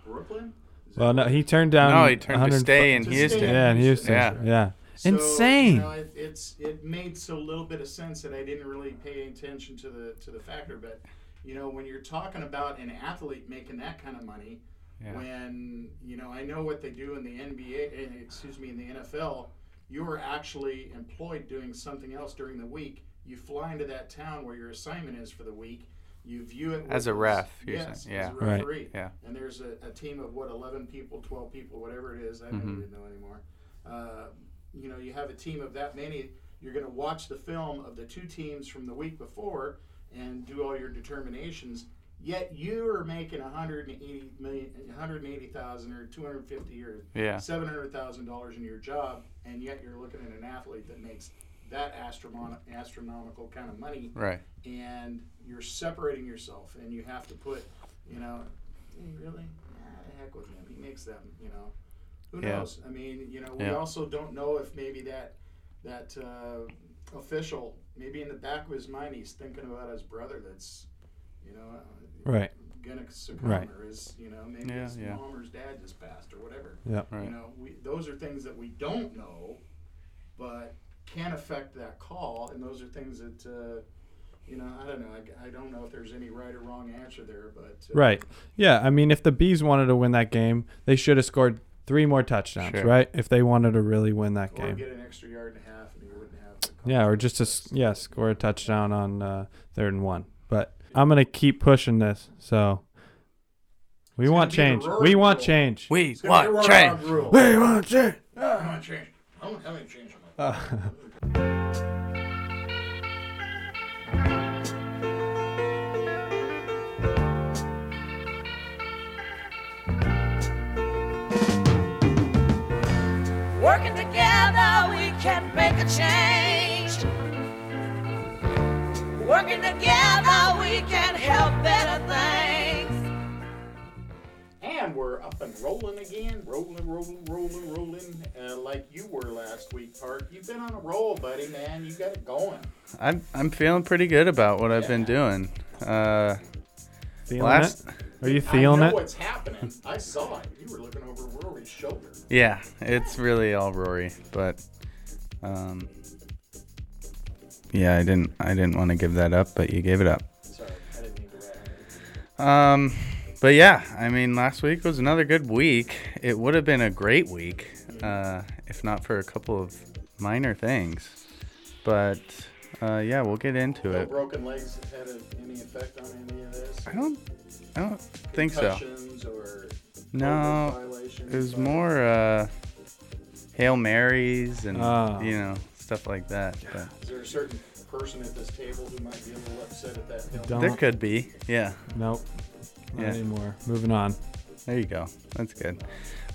Brooklyn? Well, no, he turned down. No, he turned to stay in Houston. Yeah, in Houston. Yeah. yeah. So, Insane. You know, it, it's it made so little bit of sense that I didn't really pay attention to the to the factor. But you know, when you're talking about an athlete making that kind of money, yeah. when you know, I know what they do in the N B A, excuse me, in the N F L. You are actually employed doing something else during the week. You fly into that town where your assignment is for the week. You view it as a ref. Yes, yeah. as a referee. Right. Yeah. And there's a, a team of, what, eleven people, twelve people, whatever it is. I don't mm-hmm. even know anymore. Uh, you know, you have a team of that many. You're going to watch the film of the two teams from the week before and do all your determinations. Yet you are making one hundred eighty million dollars, one hundred eighty thousand dollars or two hundred fifty thousand dollars or yeah. seven hundred thousand dollars in your job, and yet you're looking at an athlete that makes that astronom- astronomical kind of money. Right. And you're separating yourself, and you have to put, you know, hey, really? Nah, the heck with him. He makes them, you know. Who yeah. knows? I mean, you know, we yeah. also don't know if maybe that that uh, official, maybe in the back of his mind, he's thinking about his brother that's, you know, right. gonna succumb, right. or is, you know, maybe yeah, his yeah. mom or his dad just passed or whatever. Yeah, right. You know, we, those are things that we don't know, but can affect that call, and those are things that, uh, you know, I don't know. I, I don't know if there's any right or wrong answer there, but uh, right. Yeah, I mean, if the Bees wanted to win that game, they should have scored three more touchdowns, sure. right? If they wanted to really win that or game, get an extra yard and a half, and you wouldn't have to call. Yeah, or just a, yeah, score a touchdown on uh, third and one, but. I'm going to keep pushing this. So we want change. We want change. We want change. We want change. We want change. I don't have any change on that. Working together, we can make a change. Working together, we can help better things. And we're up and rolling again. Rolling, rolling, rolling, rolling. Uh, like you were last week, Park. You've been on a roll, buddy, man. You got it going. I'm I'm feeling pretty good about what yeah. I've been doing. Uh, feeling last, it? Are you feeling it? I know it? What's happening. I saw it. You were looking over Rory's shoulder. Yeah, it's really all Rory, but... Um, Yeah, I didn't. I didn't want to give that up, but you gave it up. Sorry, I didn't mean to. Um, but yeah, I mean, last week was another good week. It would have been a great week, uh, if not for a couple of minor things. But uh, yeah, we'll get into no it. Broken legs had a, any effect on any of this? I don't. I don't think so. Or no, it was more uh, Hail Marys and oh. you know. Stuff like that. But. Is there a certain person at this table who might be a little upset at that? Don't. There could be. Yeah. Nope. Not yeah. anymore. Moving on. There you go. That's good.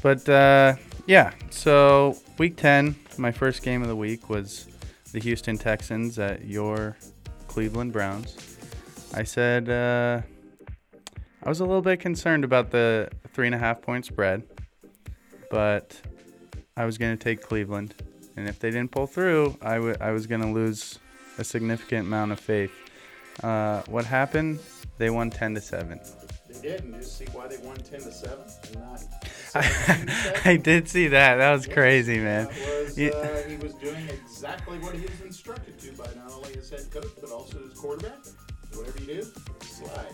But uh, yeah, so week ten, my first game of the week was the Houston Texans at your Cleveland Browns. I said uh, I was a little bit concerned about the three and a half point spread, but I was going to take Cleveland. And if they didn't pull through, I, w- I was going to lose a significant amount of faith. Uh, what happened? They won ten to seven. They did, and you see why they won ten to seven and not seventeen to seven? I did see that. That was yes. crazy, man. Was, uh, yeah. He was doing exactly what he was instructed to by not only his head coach, but also his quarterback. Whatever you do, slide.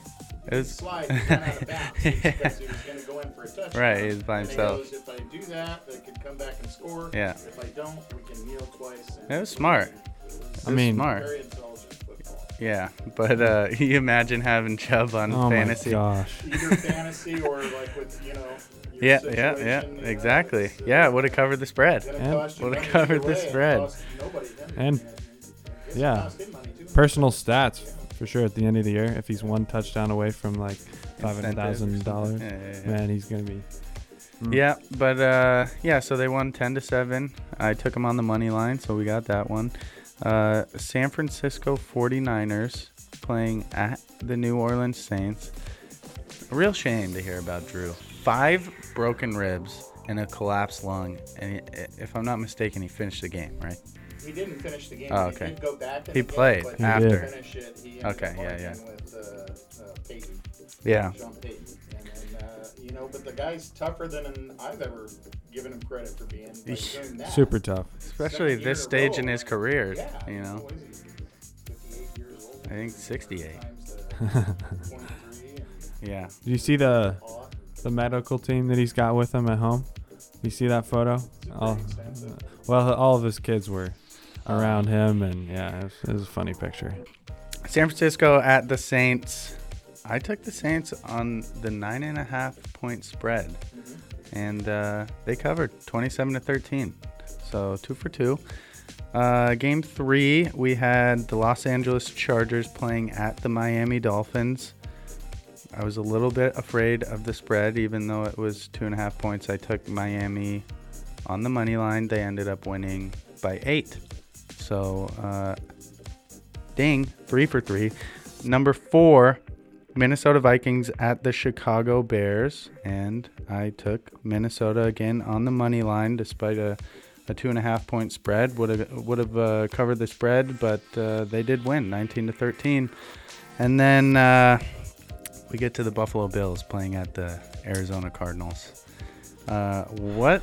It was slide. He got out of bounds because he was going to go in for a touchdown. Right, he was by himself. And he goes, if I do that, they could come back and score. Yeah. If I don't, we can kneel twice. And it was smart. It was I mean, smart. Very intelligent football. Yeah, but uh, you imagine having Chubb on oh fantasy. Oh my gosh. Either fantasy or like with you know. Your yeah, yeah, yeah, you know, exactly. Uh, yeah, it would have covered the spread. Would have covered the spread. And, and yeah, personal stats. For sure, at the end of the year, if he's one touchdown away from like five hundred thousand dollars, yeah, yeah, yeah. man, he's gonna be. Mm. Yeah, but uh, yeah, so they won ten to seven. I took them on the money line, so we got that one. Uh, San Francisco forty-niners playing at the New Orleans Saints. A real shame to hear about Drew. Five broken ribs and a collapsed lung, and if I'm not mistaken, he finished the game, right? He didn't finish the game. Oh, okay. He did go back. He played game, after. He finish it. He ended okay. Up yeah. Yeah. With, uh, uh, Peyton, yeah. Sean Payton. And then, uh, you know, but the guy's tougher than I've ever given him credit for being. Like, that. Super tough. Especially this stage role, in his career, yeah, you know. fifty-eight years old. I think sixty-eight. Yeah. Do you see the the medical team that he's got with him at home? You see that photo? All, well, all of his kids were around him, and yeah, it was, it was a funny picture. San Francisco at the Saints. I took the Saints on the nine and a half point spread, mm-hmm. and uh, they covered twenty-seven to thirteen. So two for two. Uh, game three, we had the Los Angeles Chargers playing at the Miami Dolphins. I was a little bit afraid of the spread, even though it was two and a half points. I took Miami on the money line. They ended up winning by eight. So, uh, ding, three for three. Number four, Minnesota Vikings at the Chicago Bears. And I took Minnesota again on the money line, despite a, a two and a half point spread. Would have would have uh, covered the spread, but uh, they did win, nineteen to thirteen. And then uh, we get to the Buffalo Bills playing at the Arizona Cardinals. Uh, what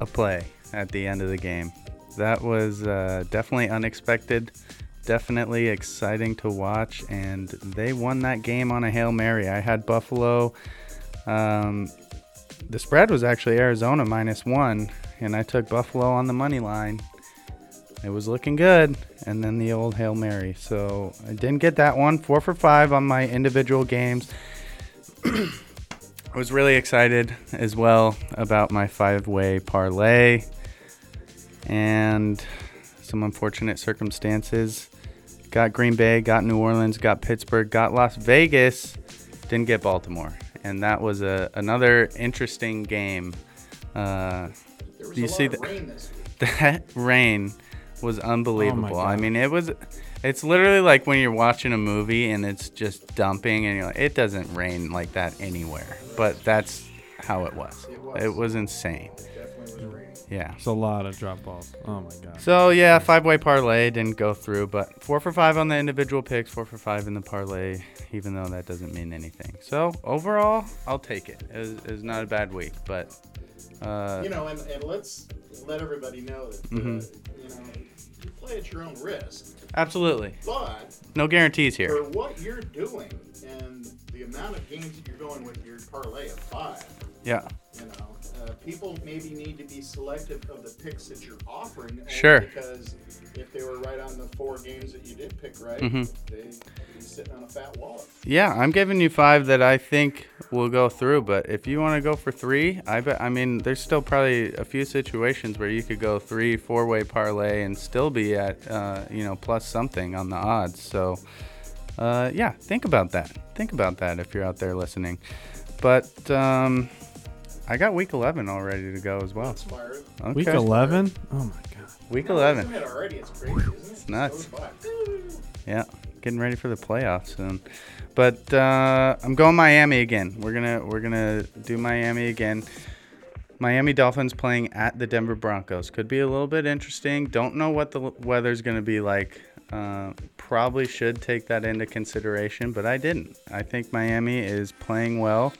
a play at the end of the game. That was uh, definitely unexpected, definitely exciting to watch, and they won that game on a Hail Mary. I had Buffalo. Um, the spread was actually Arizona minus one, and I took Buffalo on the money line. It was looking good, and then the old Hail Mary. So I didn't get that one. Four for five on my individual games. I was really excited as well about my five-way parlay. And some unfortunate circumstances. Got Green Bay, got New Orleans, got Pittsburgh, got Las Vegas. Didn't get Baltimore. And that was a, another interesting game. Uh, there was you a lot see of the, rain this week. That rain was unbelievable. Oh I mean, it was. It's literally like when you're watching a movie and it's just dumping, and you're like, it doesn't rain like that anywhere. But that's how it was. It was, it was insane. Yeah. It's a lot of drop balls. Oh, my God. So, yeah, five-way parlay didn't go through, but four for five on the individual picks, four for five in the parlay, even though that doesn't mean anything. So, overall, I'll take it. It was, it was not a bad week, but... Uh, you know, and, and let's let everybody know that, mm-hmm. uh, you know, you play at your own risk. Absolutely. But... No guarantees here. For what you're doing and the amount of games that you're going with your parlay of five... Yeah. You know, uh, people maybe need to be selective of the picks that you're offering. Sure. Because if they were right on the four games that you did pick right, mm-hmm. they'd be sitting on a fat wallet. Yeah, I'm giving you five that I think will go through. But if you want to go for three, I bet. I mean, there's still probably a few situations where you could go three, four-way parlay and still be at, uh, you know, plus something on the odds. So, uh, yeah, think about that. Think about that if you're out there listening. But, um... I got week eleven all ready to go as well. Okay. Week eleven? Oh, my God. Week no, eleven. Isn't it already? It's crazy, isn't it? It's nuts. Yeah, getting ready for the playoffs soon. But uh, I'm going Miami again. We're gonna we're gonna do Miami again. Miami Dolphins playing at the Denver Broncos. Could be a little bit interesting. Don't know what the weather's going to be like. Uh, probably should take that into consideration, but I didn't. I think Miami is playing well.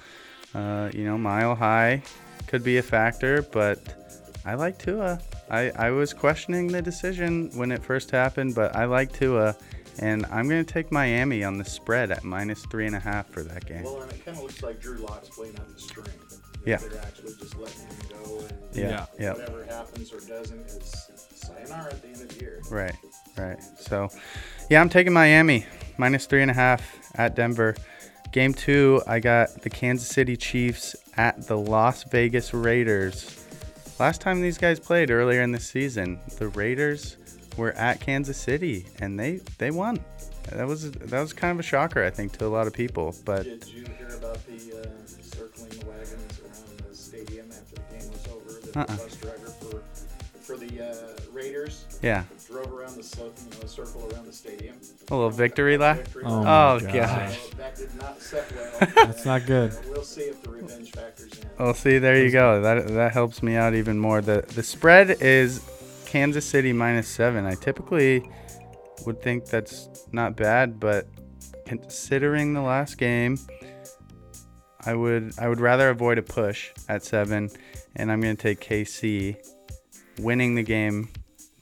Uh, you know, Mile High could be a factor, but I like Tua. I, I was questioning the decision when it first happened, but I like Tua, and I'm going to take Miami on the spread at minus three and a half for that game. Well, and it kind of looks like Drew Locke's playing on the string. Yeah. They're actually just letting him go, and yeah. Yeah. whatever happens or doesn't is sayonara at the end of the year. Right, right. So, yeah, I'm taking Miami, minus three and a half at Denver. Game two, I got the Kansas City Chiefs at the Las Vegas Raiders. Last time these guys played earlier in the season, the Raiders were at Kansas City, and they, they won. That was that was kind of a shocker, I think, to a lot of people. But did you hear about the uh, circling wagons around the stadium after the game was over? The uh-uh. bus driver for for the uh, Raiders yeah. drove around the circle, you know, circle around the stadium. A little victory lap? Oh, oh gosh. gosh. So that did not set well. That's not good. We'll see if the revenge factors in. Oh, see, there you go. That that helps me out even more. The, the spread is Kansas City minus seven. I typically would think that's not bad, but considering the last game, I would I would rather avoid a push at seven, and I'm going to take K C winning the game,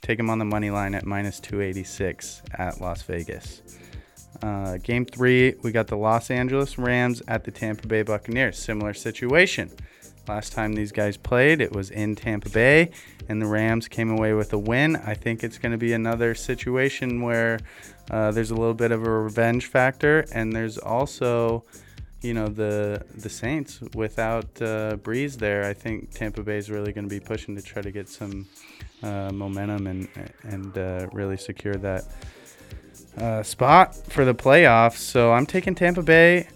take him on the money line at minus two eighty-six at Las Vegas. Uh, game three, we got the Los Angeles Rams at the Tampa Bay Buccaneers. Similar situation. Last time these guys played, it was in Tampa Bay, and the Rams came away with a win. I think it's going to be another situation where uh, there's a little bit of a revenge factor, and there's also, you know, the the Saints without uh, Breeze there. I think Tampa Bay's really going to be pushing to try to get some uh, momentum and and uh, really secure that uh, spot for the playoffs. So I'm taking Tampa Bay.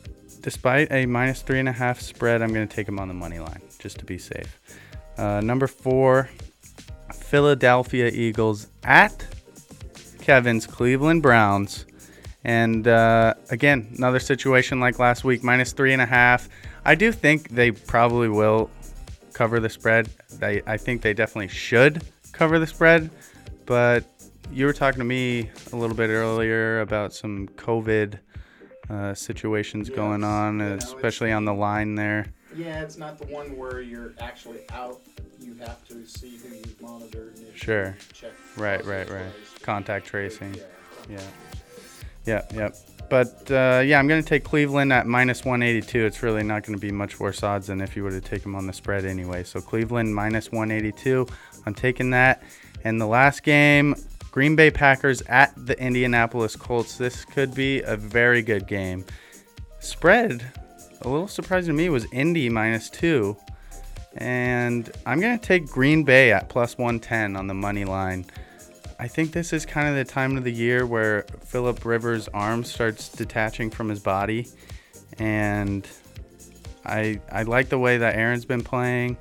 Despite a minus three and a half spread, I'm going to take them on the money line just to be safe. Uh, number four, Philadelphia Eagles at Kevin's Cleveland Browns. And uh, again, another situation like last week, minus three and a half. I do think they probably will cover the spread. They, I think they definitely should cover the spread. But you were talking to me a little bit earlier about some COVID Uh, situations yes, going on, you know, especially on the line there. Yeah, it's not the one where you're actually out. You have to see who you've monitored. And sure. Check right, right, right. Contact tracing. Yeah. Yeah, yeah. yeah. But, uh, yeah, I'm going to take Cleveland at minus one eighty-two. It's really not going to be much worse odds than if you were to take them on the spread anyway. So Cleveland minus one eighty-two. I'm taking that. And the last game, Green Bay Packers at the Indianapolis Colts. This could be a very good game. Spread, a little surprising to me, was Indy minus two. And I'm going to take Green Bay at plus one ten on the money line. I think this is kind of the time of the year where Phillip Rivers' arm starts detaching from his body. And I, I like the way that Aaron's been playing.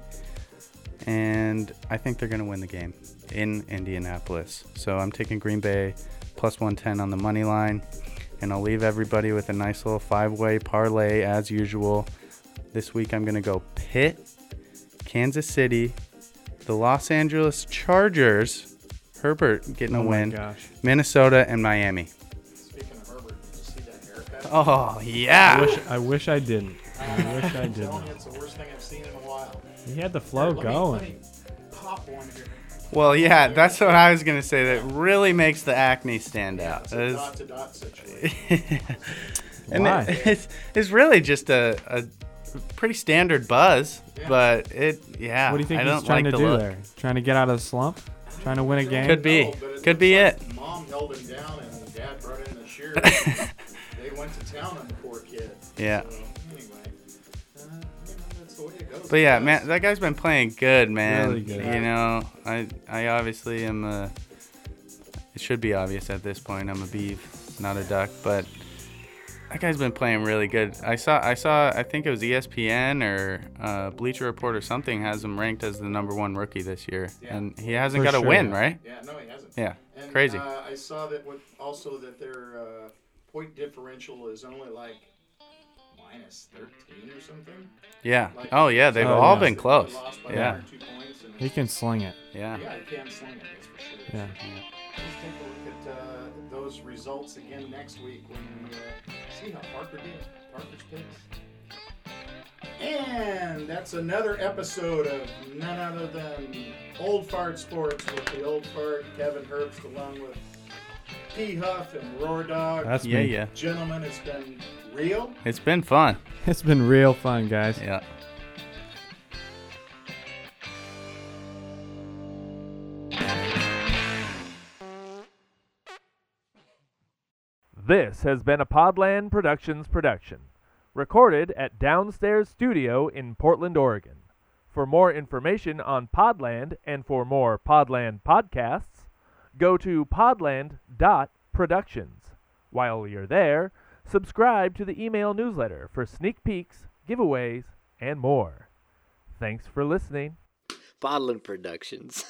And I think they're going to win the game in Indianapolis. So I'm taking Green Bay plus one ten on the money line, and I'll leave everybody with a nice little five-way parlay as usual. This week I'm going to go Pitt, Kansas City, the Los Angeles Chargers, Herbert getting a oh win, gosh. Minnesota, and Miami. Speaking of Herbert, did you see that haircut? Oh, yeah. I wish I, wish I didn't. I wish I didn't. It's the worst thing I've seen in a while. He had the flow let going. Me, let me pop one here. Well, yeah, that's what I was going to say. That really makes the acne stand yeah, out. It's a dot-to-dot situation. And why? It, it's, it's really just a, a pretty standard buzz, yeah. but it, yeah. What do you think I he's trying like to the do look. there? Trying to get out of the slump? Trying to win a game? Could be. No, Could be like it. Mom held him down and Dad brought in the shears. They went to town on the poor kid. Yeah. So, anyway. But yeah, man, that guy's been playing good, man. Really good. You know, I I obviously am a. It should be obvious at this point. I'm a beeve, not a duck. But that guy's been playing really good. I saw I saw I think it was E S P N or uh, Bleacher Report or something has him ranked as the number one rookie this year, yeah. and he hasn't For got sure. a win, right? Yeah, no, he hasn't. Yeah, and, crazy. Uh, I saw that with also that their uh, point differential is only like. minus thirteen or something. Yeah. Like, oh, yeah. They've oh, all yeah. been close. Yeah. He can sling it. Yeah. Yeah, he can sling it. That's for sure. Yeah. yeah. Let's take a look at uh, those results again next week when we uh, see how Parker did. Parker's picks. And that's another episode of none other than Olde Fart Sports with the Olde Fart, Kevin Herbst, along with PHuff and Rordog. That's yeah, me. Yeah. Gentlemen, it's been... Real? It's been fun. It's been real fun, guys. Yeah. This has been a Podland Productions production, recorded at Downstairs Studio in Portland, Oregon. For more information on Podland and for more Podland podcasts, go to podland dot productions. While you're there, subscribe to the email newsletter for sneak peeks, giveaways, and more. Thanks for listening. Podland Productions.